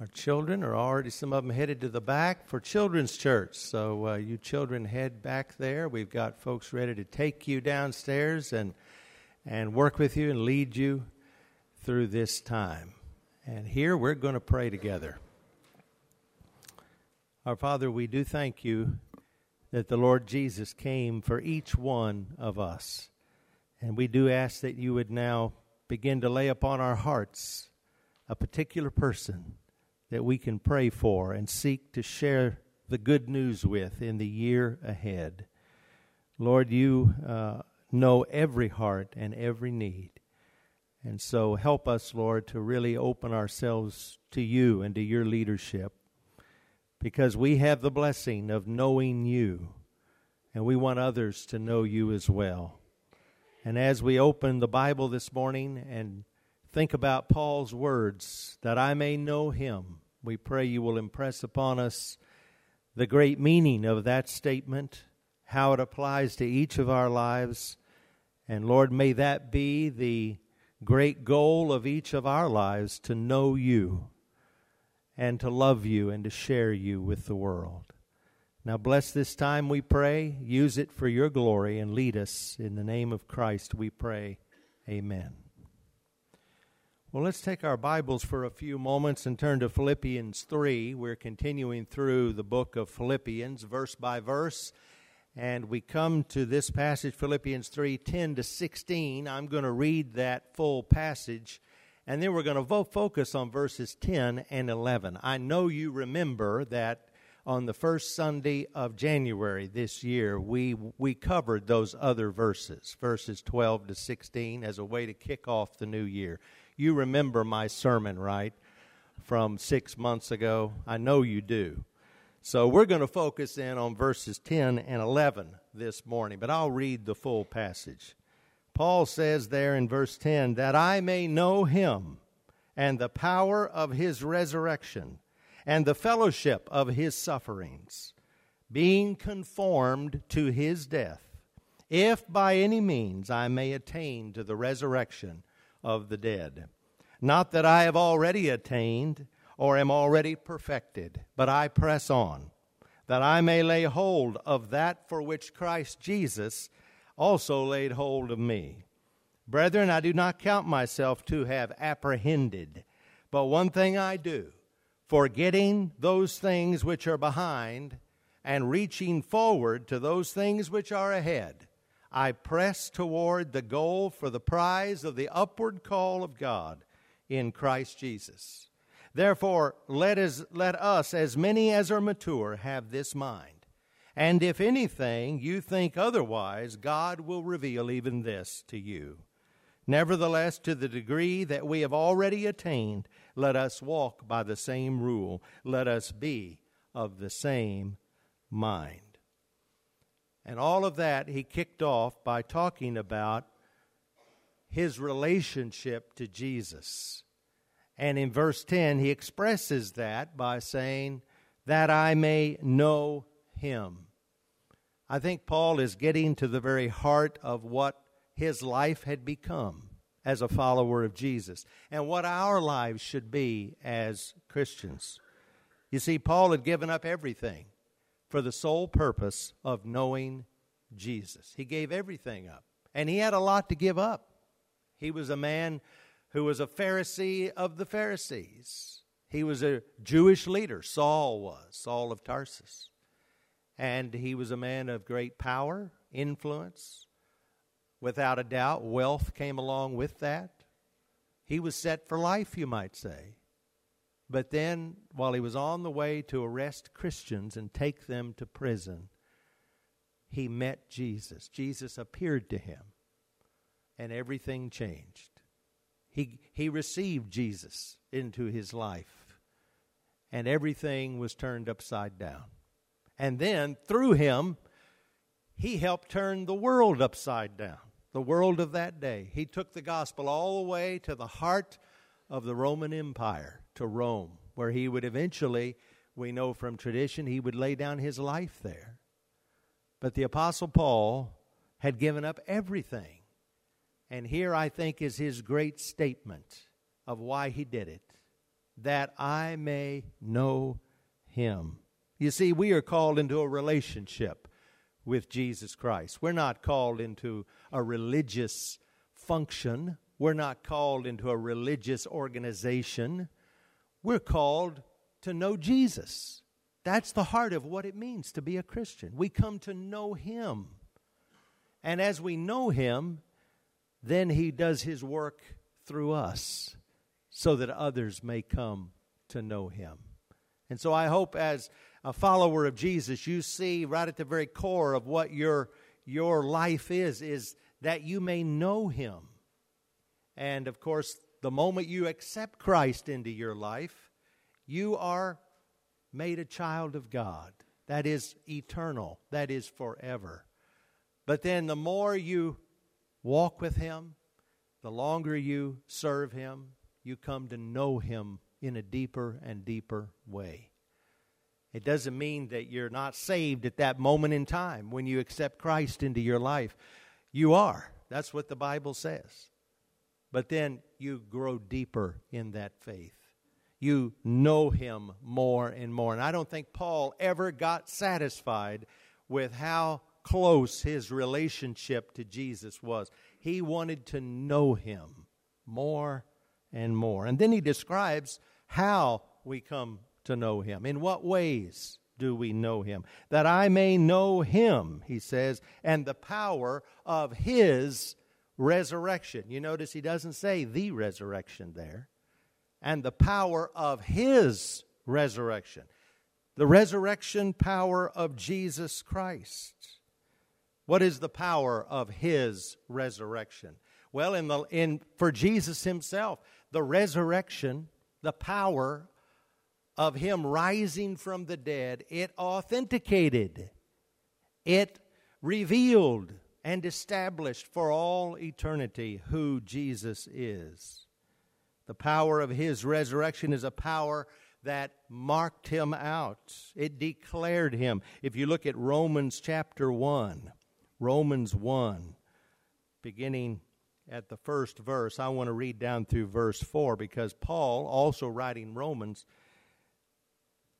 Our children are already, some of them, headed to the back for children's church. So you children head back there. We've got folks ready to take you downstairs and work with you and lead you through this time. And here we're going to pray together. Our Father, we do thank you that the Lord Jesus came for each one of us. And we do ask that you would now begin to lay upon our hearts a particular person that we can pray for and seek to share the good news with in the year ahead. Lord, you know every heart and every need. And so help us, Lord, to really open ourselves to you and to your leadership, because we have the blessing of knowing you, and we want others to know you as well. And as we open the Bible this morning and think about Paul's words, that I may know him, we pray you will impress upon us the great meaning of that statement, how it applies to each of our lives. And Lord, may that be the great goal of each of our lives, to know you and to love you and to share you with the world. Now bless this time, we pray. Use it for your glory and lead us. In the name of Christ we pray. Amen. Well, let's take our Bibles for a few moments and turn to Philippians 3. We're continuing through the book of Philippians, verse by verse. And we come to this passage, Philippians 3, 10 to 16. I'm going to read that full passage, and then we're going to focus on verses 10 and 11. I know you remember that on the first Sunday of January this year, we covered those other verses, verses 12 to 16, as a way to kick off the new year. You remember my sermon, right, from 6 months ago? I know you do. So we're going to focus in on verses 10 and 11 this morning, but I'll read the full passage. Paul says there in verse 10, that I may know him and the power of his resurrection and the fellowship of his sufferings, being conformed to his death, if by any means I may attain to the resurrection of the dead. Not that I have already attained or am already perfected, but I press on, that I may lay hold of that for which Christ Jesus also laid hold of me. Brethren, I do not count myself to have apprehended, but one thing I do, forgetting those things which are behind and reaching forward to those things which are ahead, I press toward the goal for the prize of the upward call of God in Christ Jesus. Therefore, let us, as many as are mature, have this mind. And if anything you think otherwise, God will reveal even this to you. Nevertheless, to the degree that we have already attained, let us walk by the same rule. Let us be of the same mind. And all of that he kicked off by talking about his relationship to Jesus. And in verse 10, he expresses that by saying, that I may know him. I think Paul is getting to the very heart of what his life had become as a follower of Jesus and what our lives should be as Christians. You see, Paul had given up everything for the sole purpose of knowing Jesus. He gave everything up, and he had a lot to give up. He was a man who was a Pharisee of the Pharisees. He was a Jewish leader. Saul of Tarsus. And he was a man of great power, influence. Without a doubt, wealth came along with that. He was set for life, you might say. But then, while he was on the way to arrest Christians and take them to prison, he met Jesus. Jesus appeared to him, and everything changed. He received Jesus into his life, and everything was turned upside down. And then, through him, he helped turn the world upside down, the world of that day. He took the gospel all the way to the heart of the Roman Empire, to Rome, where he would eventually, we know from tradition, he would lay down his life there. But the Apostle Paul had given up everything. And here, I think, is his great statement of why he did it. that I may know him. You see, we are called into a relationship with Jesus Christ. We're not called into a religious function. We're not called into a religious organization. We're called to know Jesus. That's the heart of what it means to be a Christian. We come to know him. And as we know him, then he does his work through us so that others may come to know him. And so I hope as a follower of Jesus, you see right at the very core of what your life is that you may know him. And, of course, the moment you accept Christ into your life, you are made a child of God. That is eternal. That is forever. But then the more you walk with him, the longer you serve him, you come to know him in a deeper and deeper way. It doesn't mean that you're not saved at that moment in time when you accept Christ into your life. You are. That's what the Bible says. But then you grow deeper in that faith. You know him more and more. And I don't think Paul ever got satisfied with how close his relationship to Jesus was. He wanted to know him more and more. And then he describes how we come to know him. In what ways do we know him? That I may know him, he says, and the power of his resurrection. You notice he doesn't say the resurrection there. And the power of his resurrection. The resurrection power of Jesus Christ. What is the power of his resurrection? Well, for Jesus himself, the resurrection, the power of him rising from the dead, it authenticated, it revealed and established for all eternity who Jesus is. The power of his resurrection is a power that marked him out. It declared him. If you look at Romans chapter 1, Romans 1, beginning at the first verse, I want to read down through verse 4 because Paul, also writing Romans,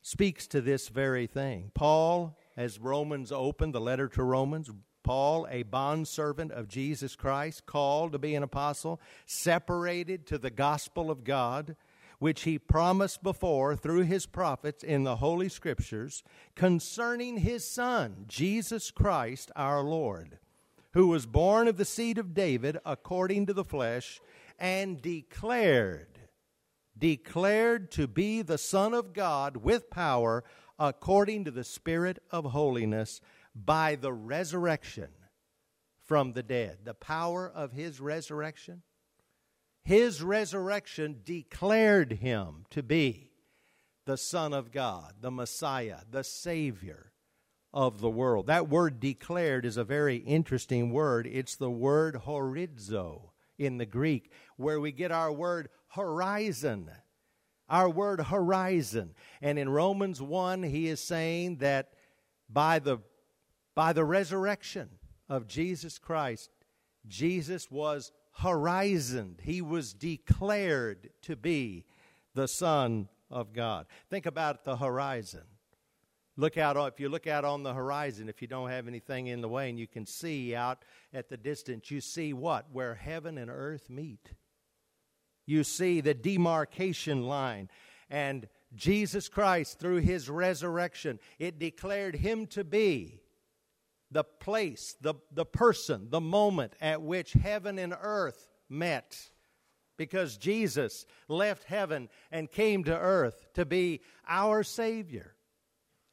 speaks to this very thing. Paul, as Romans opened, the letter to Romans, Paul, a bondservant of Jesus Christ, called to be an apostle, separated to the gospel of God, which he promised before through his prophets in the Holy Scriptures, concerning his Son, Jesus Christ our Lord, who was born of the seed of David according to the flesh, and declared to be the Son of God with power according to the Spirit of holiness, by the resurrection from the dead. The power of his resurrection. His resurrection declared him to be the Son of God, the Messiah, the Savior of the world. That word declared is a very interesting word. It's the word horizo in the Greek, where we get our word horizon. Our word horizon. And in Romans 1, he is saying that by the resurrection of Jesus Christ, Jesus was horizoned. He was declared to be the Son of God. Think about the horizon. Look out. If you look out on the horizon, if you don't have anything in the way and you can see out at the distance, you see what? Where heaven and earth meet. You see the demarcation line. And Jesus Christ, through his resurrection, it declared him to be the place, the person, the moment at which heaven and earth met. Because Jesus left heaven and came to earth to be our Savior.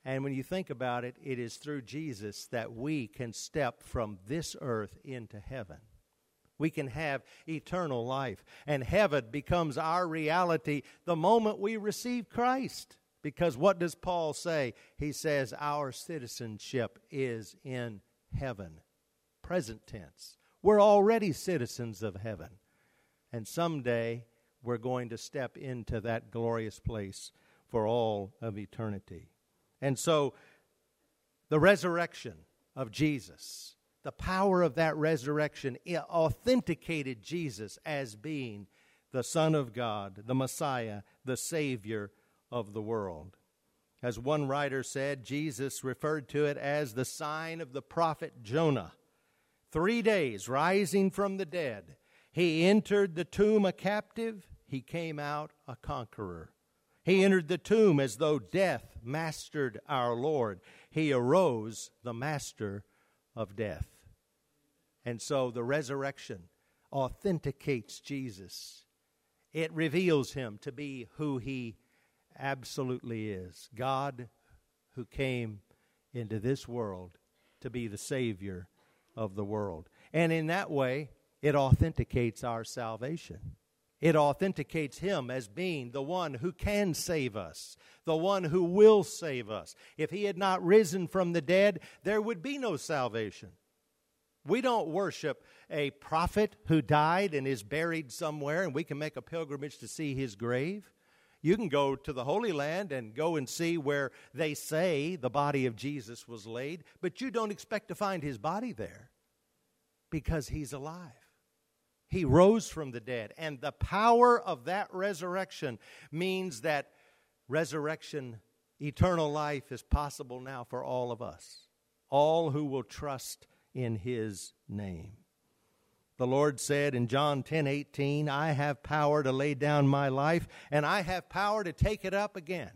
And when you think about it, it is through Jesus that we can step from this earth into heaven. We can have eternal life. And heaven becomes our reality the moment we receive Christ. Because what does Paul say? He says our citizenship is in heaven. Present tense. We're already citizens of heaven. And someday we're going to step into that glorious place for all of eternity. And so the resurrection of Jesus, the power of that resurrection authenticated Jesus as being the Son of God, the Messiah, the Savior of the world. As one writer said, Jesus referred to it as the sign of the prophet Jonah. 3 days rising from the dead, he entered the tomb a captive, he came out a conqueror. He entered the tomb as though death mastered our Lord. He arose the master of death. And so the resurrection authenticates Jesus. It reveals him to be who he absolutely is. God who came into this world to be the Savior of the world. And in that way, it authenticates our salvation. It authenticates him as being the one who can save us, the one who will save us. If he had not risen from the dead, there would be no salvation. We don't worship a prophet who died and is buried somewhere and we can make a pilgrimage to see his grave. You can go to the Holy Land and go and see where they say the body of Jesus was laid, but you don't expect to find his body there because he's alive. He rose from the dead, and the power of that resurrection means that resurrection, eternal life, is possible now for all of us, all who will trust in his name. The Lord said in John 10:18, I have power to lay down my life, and I have power to take it up again.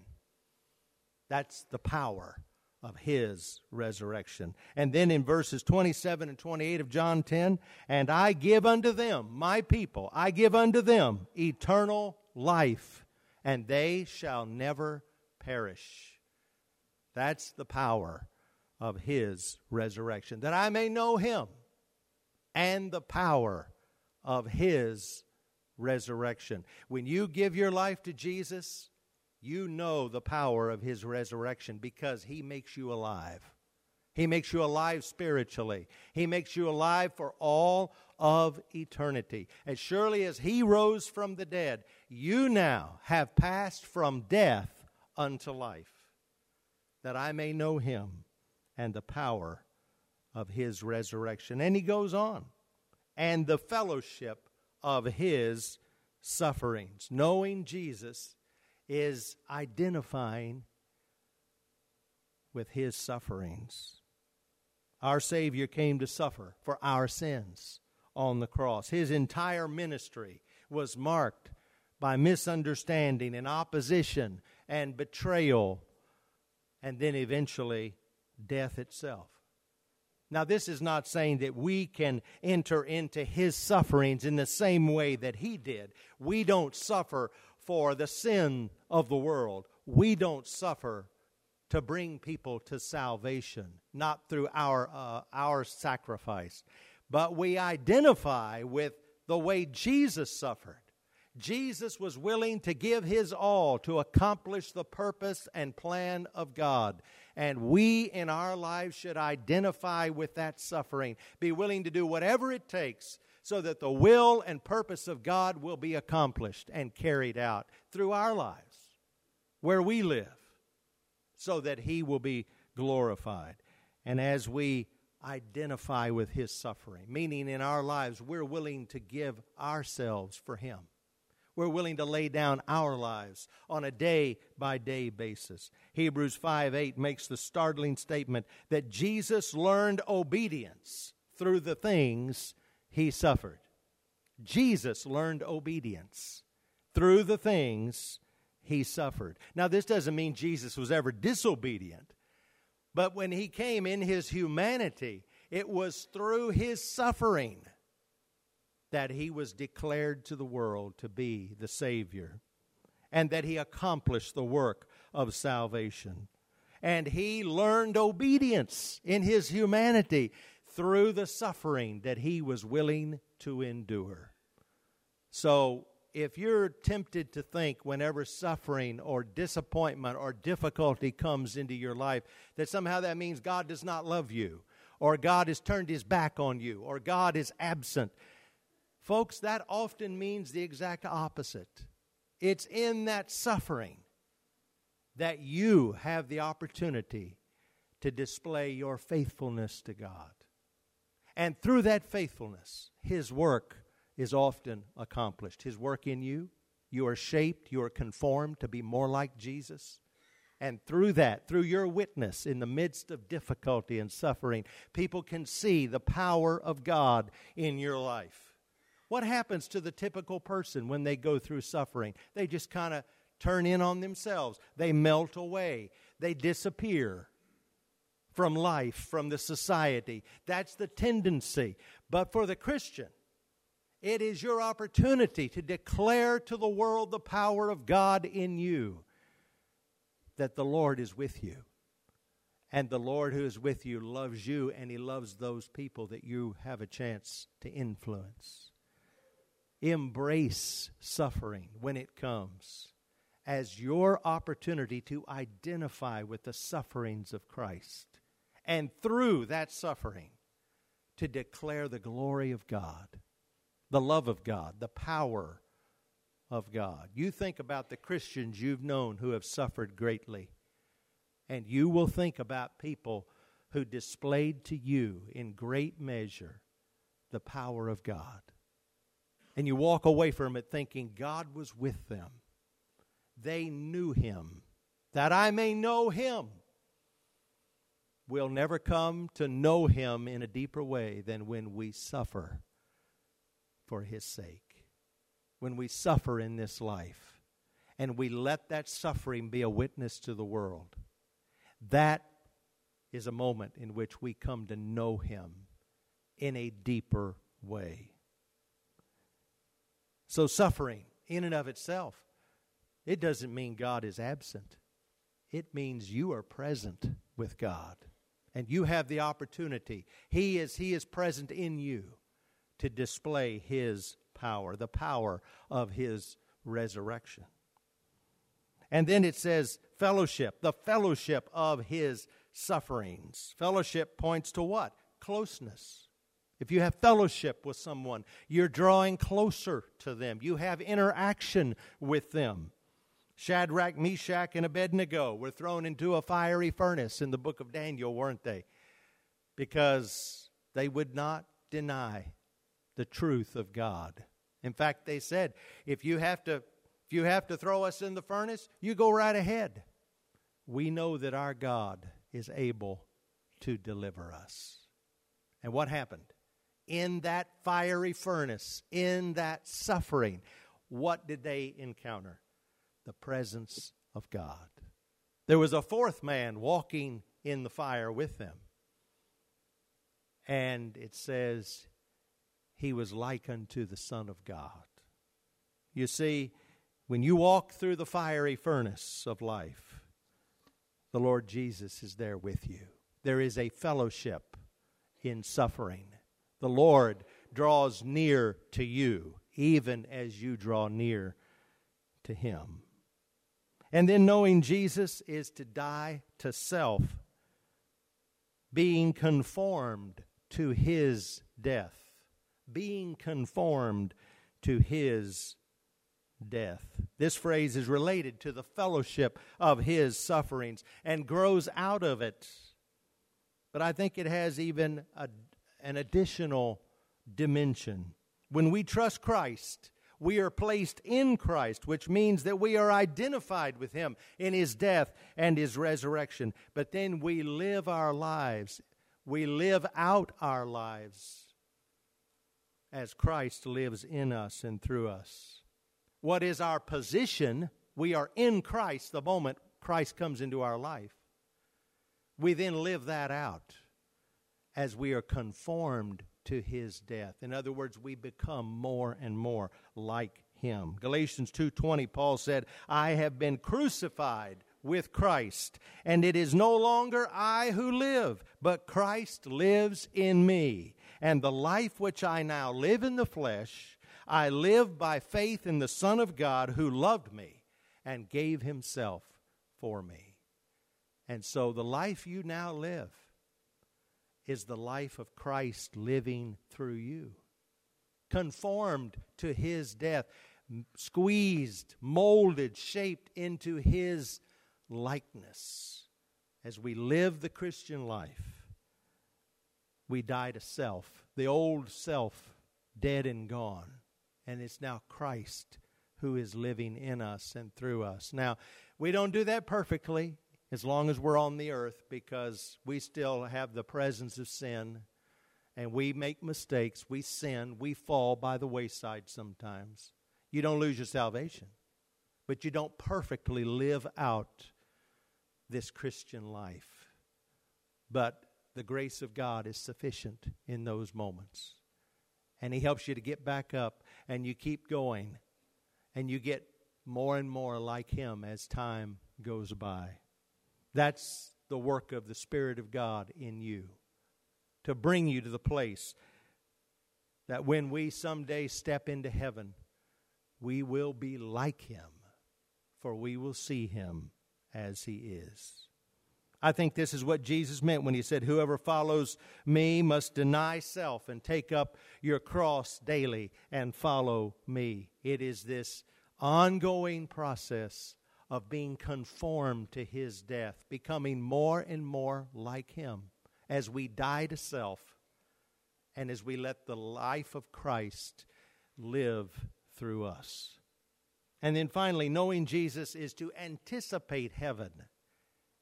That's the power of his resurrection. And then in verses 27 and 28 of John 10, and I give unto them, my people, I give unto them eternal life, and they shall never perish. That's the power of his resurrection, that I may know him and the power of his resurrection. When you give your life to Jesus, you know the power of his resurrection because he makes you alive. He makes you alive spiritually. He makes you alive for all of eternity. As surely as he rose from the dead, you now have passed from death unto life, that I may know him and the power of his resurrection. And he goes on, and the fellowship of his sufferings. Knowing Jesus is identifying with his sufferings. Our Savior came to suffer for our sins on the cross. His entire ministry was marked by misunderstanding and opposition and betrayal, and then eventually death itself. Now, this is not saying that we can enter into his sufferings in the same way that he did. We don't suffer for the sin of the world. We don't suffer to bring people to salvation, not through our sacrifice. But we identify with the way Jesus suffered. Jesus was willing to give his all to accomplish the purpose and plan of God. And we in our lives should identify with that suffering, be willing to do whatever it takes so that the will and purpose of God will be accomplished and carried out through our lives, where we live, so that he will be glorified. And as we identify with his suffering, meaning in our lives, we're willing to give ourselves for him. We're willing to lay down our lives on a day-by-day basis. Hebrews 5:8 makes the startling statement that Jesus learned obedience through the things he suffered. Jesus learned obedience through the things he suffered. Now, this doesn't mean Jesus was ever disobedient, but when he came in his humanity, it was through his suffering that he was declared to the world to be the Savior, and that he accomplished the work of salvation. And he learned obedience in his humanity through the suffering that he was willing to endure. So if you're tempted to think whenever suffering or disappointment or difficulty comes into your life that somehow that means God does not love you, or God has turned his back on you, or God is absent, folks, that often means the exact opposite. It's in that suffering that you have the opportunity to display your faithfulness to God. And through that faithfulness, his work is often accomplished. His work in you, you are shaped, you are conformed to be more like Jesus. And through that, through your witness in the midst of difficulty and suffering, people can see the power of God in your life. What happens to the typical person when they go through suffering? They just kind of turn in on themselves. They melt away. They disappear from life, from the society. That's the tendency. But for the Christian, it is your opportunity to declare to the world the power of God in you, that the Lord is with you. And the Lord who is with you loves you, and He loves those people that you have a chance to influence. Embrace suffering when it comes as your opportunity to identify with the sufferings of Christ, and through that suffering to declare the glory of God, the love of God, the power of God. You think about the Christians you've known who have suffered greatly, and you will think about people who displayed to you in great measure the power of God. And you walk away from it thinking God was with them. They knew Him, that I may know Him. We'll never come to know Him in a deeper way than when we suffer for His sake. When we suffer in this life and we let that suffering be a witness to the world, that is a moment in which we come to know Him in a deeper way. So suffering in and of itself, it doesn't mean God is absent. It means you are present with God, and you have the opportunity. He is present in you to display His power, the power of His resurrection. And then it says fellowship, the fellowship of His sufferings. Fellowship points to what? Closeness. If you have fellowship with someone, you're drawing closer to them. You have interaction with them. Shadrach, Meshach, and Abednego were thrown into a fiery furnace in the book of Daniel, weren't they? Because they would not deny the truth of God. In fact, they said, if you have to throw us in the furnace, you go right ahead. We know that our God is able to deliver us. And what happened? In that fiery furnace, in that suffering, what did they encounter? The presence of God. There was a fourth man walking in the fire with them. And it says, he was like unto the Son of God. You see, when you walk through the fiery furnace of life, the Lord Jesus is there with you. There is a fellowship in suffering. The Lord draws near to you, even as you draw near to Him. And then knowing Jesus is to die to self, being conformed to His death. Being conformed to His death. This phrase is related to the fellowship of His sufferings and grows out of it. But I think it has even an additional dimension. When we trust Christ, we are placed in Christ, which means that we are identified with Him in His death and His resurrection. But then we live our lives. We live out our lives as Christ lives in us and through us. What is our position? We are in Christ the moment Christ comes into our life. We then live that out as we are conformed to His death. In other words, we become more and more like Him. Galatians 2:20, Paul said, I have been crucified with Christ, and it is no longer I who live, but Christ lives in me. And the life which I now live in the flesh, I live by faith in the Son of God who loved me and gave Himself for me. And so the life you now live is the life of Christ living through you, conformed to His death, squeezed, molded, shaped into His likeness. As we live the Christian life, we die to self, the old self, dead and gone, and it's now Christ who is living in us and through us. Now, we don't do that perfectly as long as we're on the earth, because we still have the presence of sin, and we make mistakes, we sin, we fall by the wayside sometimes. You don't lose your salvation, but you don't perfectly live out this Christian life. But the grace of God is sufficient in those moments. And He helps you to get back up, and you keep going, and you get more and more like Him as time goes by. That's the work of the Spirit of God in you, to bring you to the place that when we someday step into heaven, we will be like Him, for we will see Him as He is. I think this is what Jesus meant when He said, "Whoever follows me must deny self and take up your cross daily and follow me." It is this ongoing process of being conformed to His death, becoming more and more like Him as we die to self and as we let the life of Christ live through us. And then finally, knowing Jesus is to anticipate heaven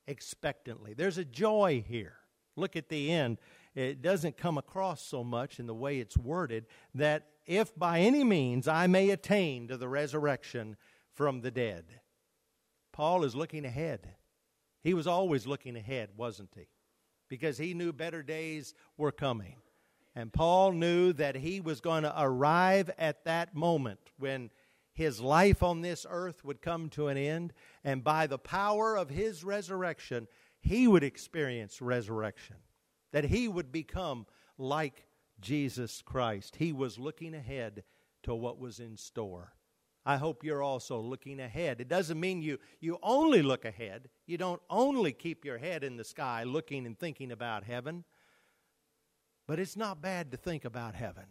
expectantly. There's a joy here. Look at the end. It doesn't come across so much in the way it's worded, that if by any means I may attain to the resurrection from the dead. Paul is looking ahead. He was always looking ahead, wasn't he? Because he knew better days were coming. And Paul knew that he was going to arrive at that moment when his life on this earth would come to an end, and by the power of His resurrection, he would experience resurrection, that he would become like Jesus Christ. He was looking ahead to what was in store. I hope you're also looking ahead. It doesn't mean you only look ahead. You don't only keep your head in the sky looking and thinking about heaven, but it's not bad to think about heaven.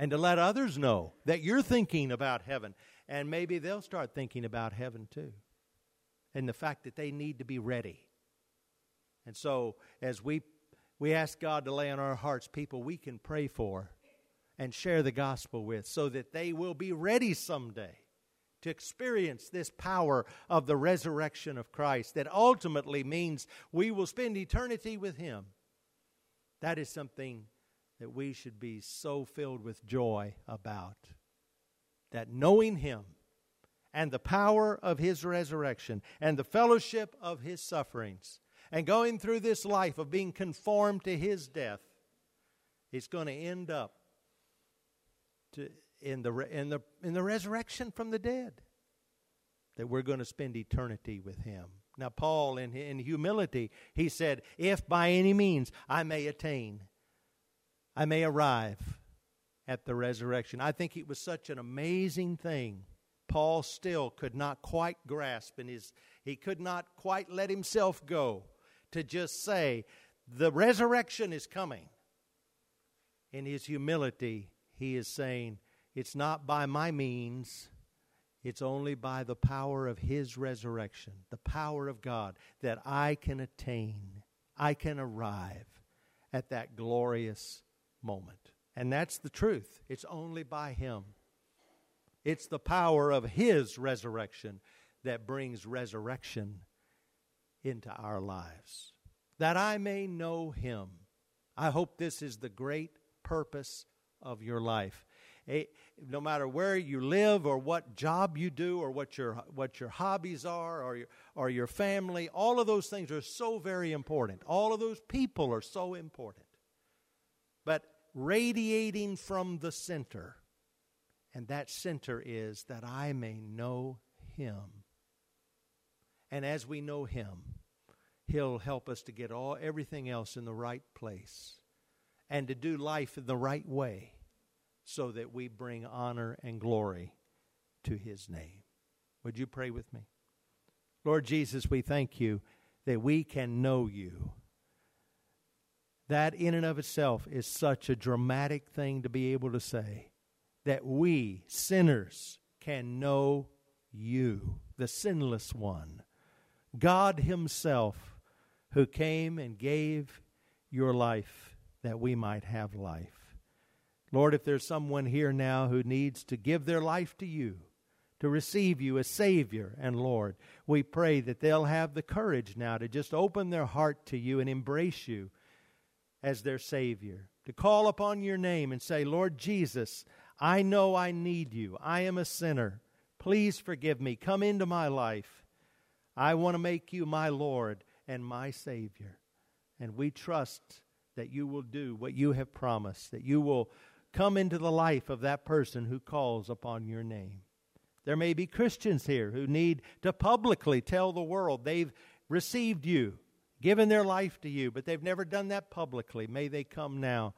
And to let others know that you're thinking about heaven. And maybe they'll start thinking about heaven too. And the fact that they need to be ready. And so as we ask God to lay on our hearts people we can pray for and share the gospel with, so that they will be ready someday to experience this power of the resurrection of Christ, that ultimately means we will spend eternity with Him. That is something that we should be so filled with joy about, that knowing Him and the power of His resurrection and the fellowship of His sufferings and going through this life of being conformed to His death is going to end up in the resurrection from the dead, that we're going to spend eternity with Him. Now, Paul, in humility, he said, "If by any means I may attain, I may arrive at the resurrection." I think it was such an amazing thing. Paul still could not quite grasp, and he could not quite let himself go to just say, the resurrection is coming. In his humility, he is saying, it's not by my means, it's only by the power of His resurrection, the power of God, that I can attain, I can arrive at that glorious moment. And that's the truth. It's only by Him. It's the power of His resurrection that brings resurrection into our lives. That I may know Him. I hope this is the great purpose of your life. No matter where you live or what job you do or what your hobbies are or your family, all of those things are so very important. All of those people are so important. But radiating from the center, and that center is that I may know Him. And as we know Him, He'll help us to get everything else in the right place and to do life in the right way, so that we bring honor and glory to His name. Would you pray with me? Lord Jesus, we thank You that we can know You. That in and of itself is such a dramatic thing to be able to say, that we, sinners, can know You, the sinless one, God Himself, who came and gave Your life that we might have life. Lord, if there's someone here now who needs to give their life to You, to receive You as Savior and Lord, we pray that they'll have the courage now to just open their heart to You and embrace You as their Savior, to call upon Your name and say, Lord Jesus, I know I need You. I am a sinner. Please forgive me. Come into my life. I want to make You my Lord and my Savior. And we trust that You will do what You have promised, that You will come into the life of that person who calls upon Your name. There may be Christians here who need to publicly tell the world they've received You, given their life to You, but they've never done that publicly. May they come now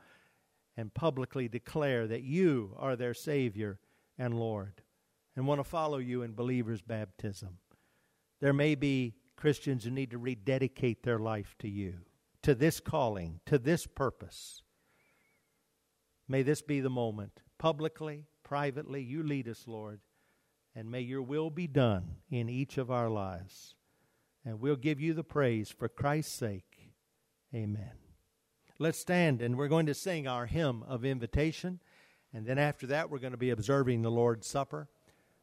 and publicly declare that You are their Savior and Lord and want to follow You in believer's baptism. There may be Christians who need to rededicate their life to You, to this calling, to this purpose. May this be the moment. Publicly, privately, You lead us, Lord, and may Your will be done in each of our lives. And we'll give You the praise for Christ's sake. Amen. Let's stand, and we're going to sing our hymn of invitation. And then after that, we're going to be observing the Lord's Supper.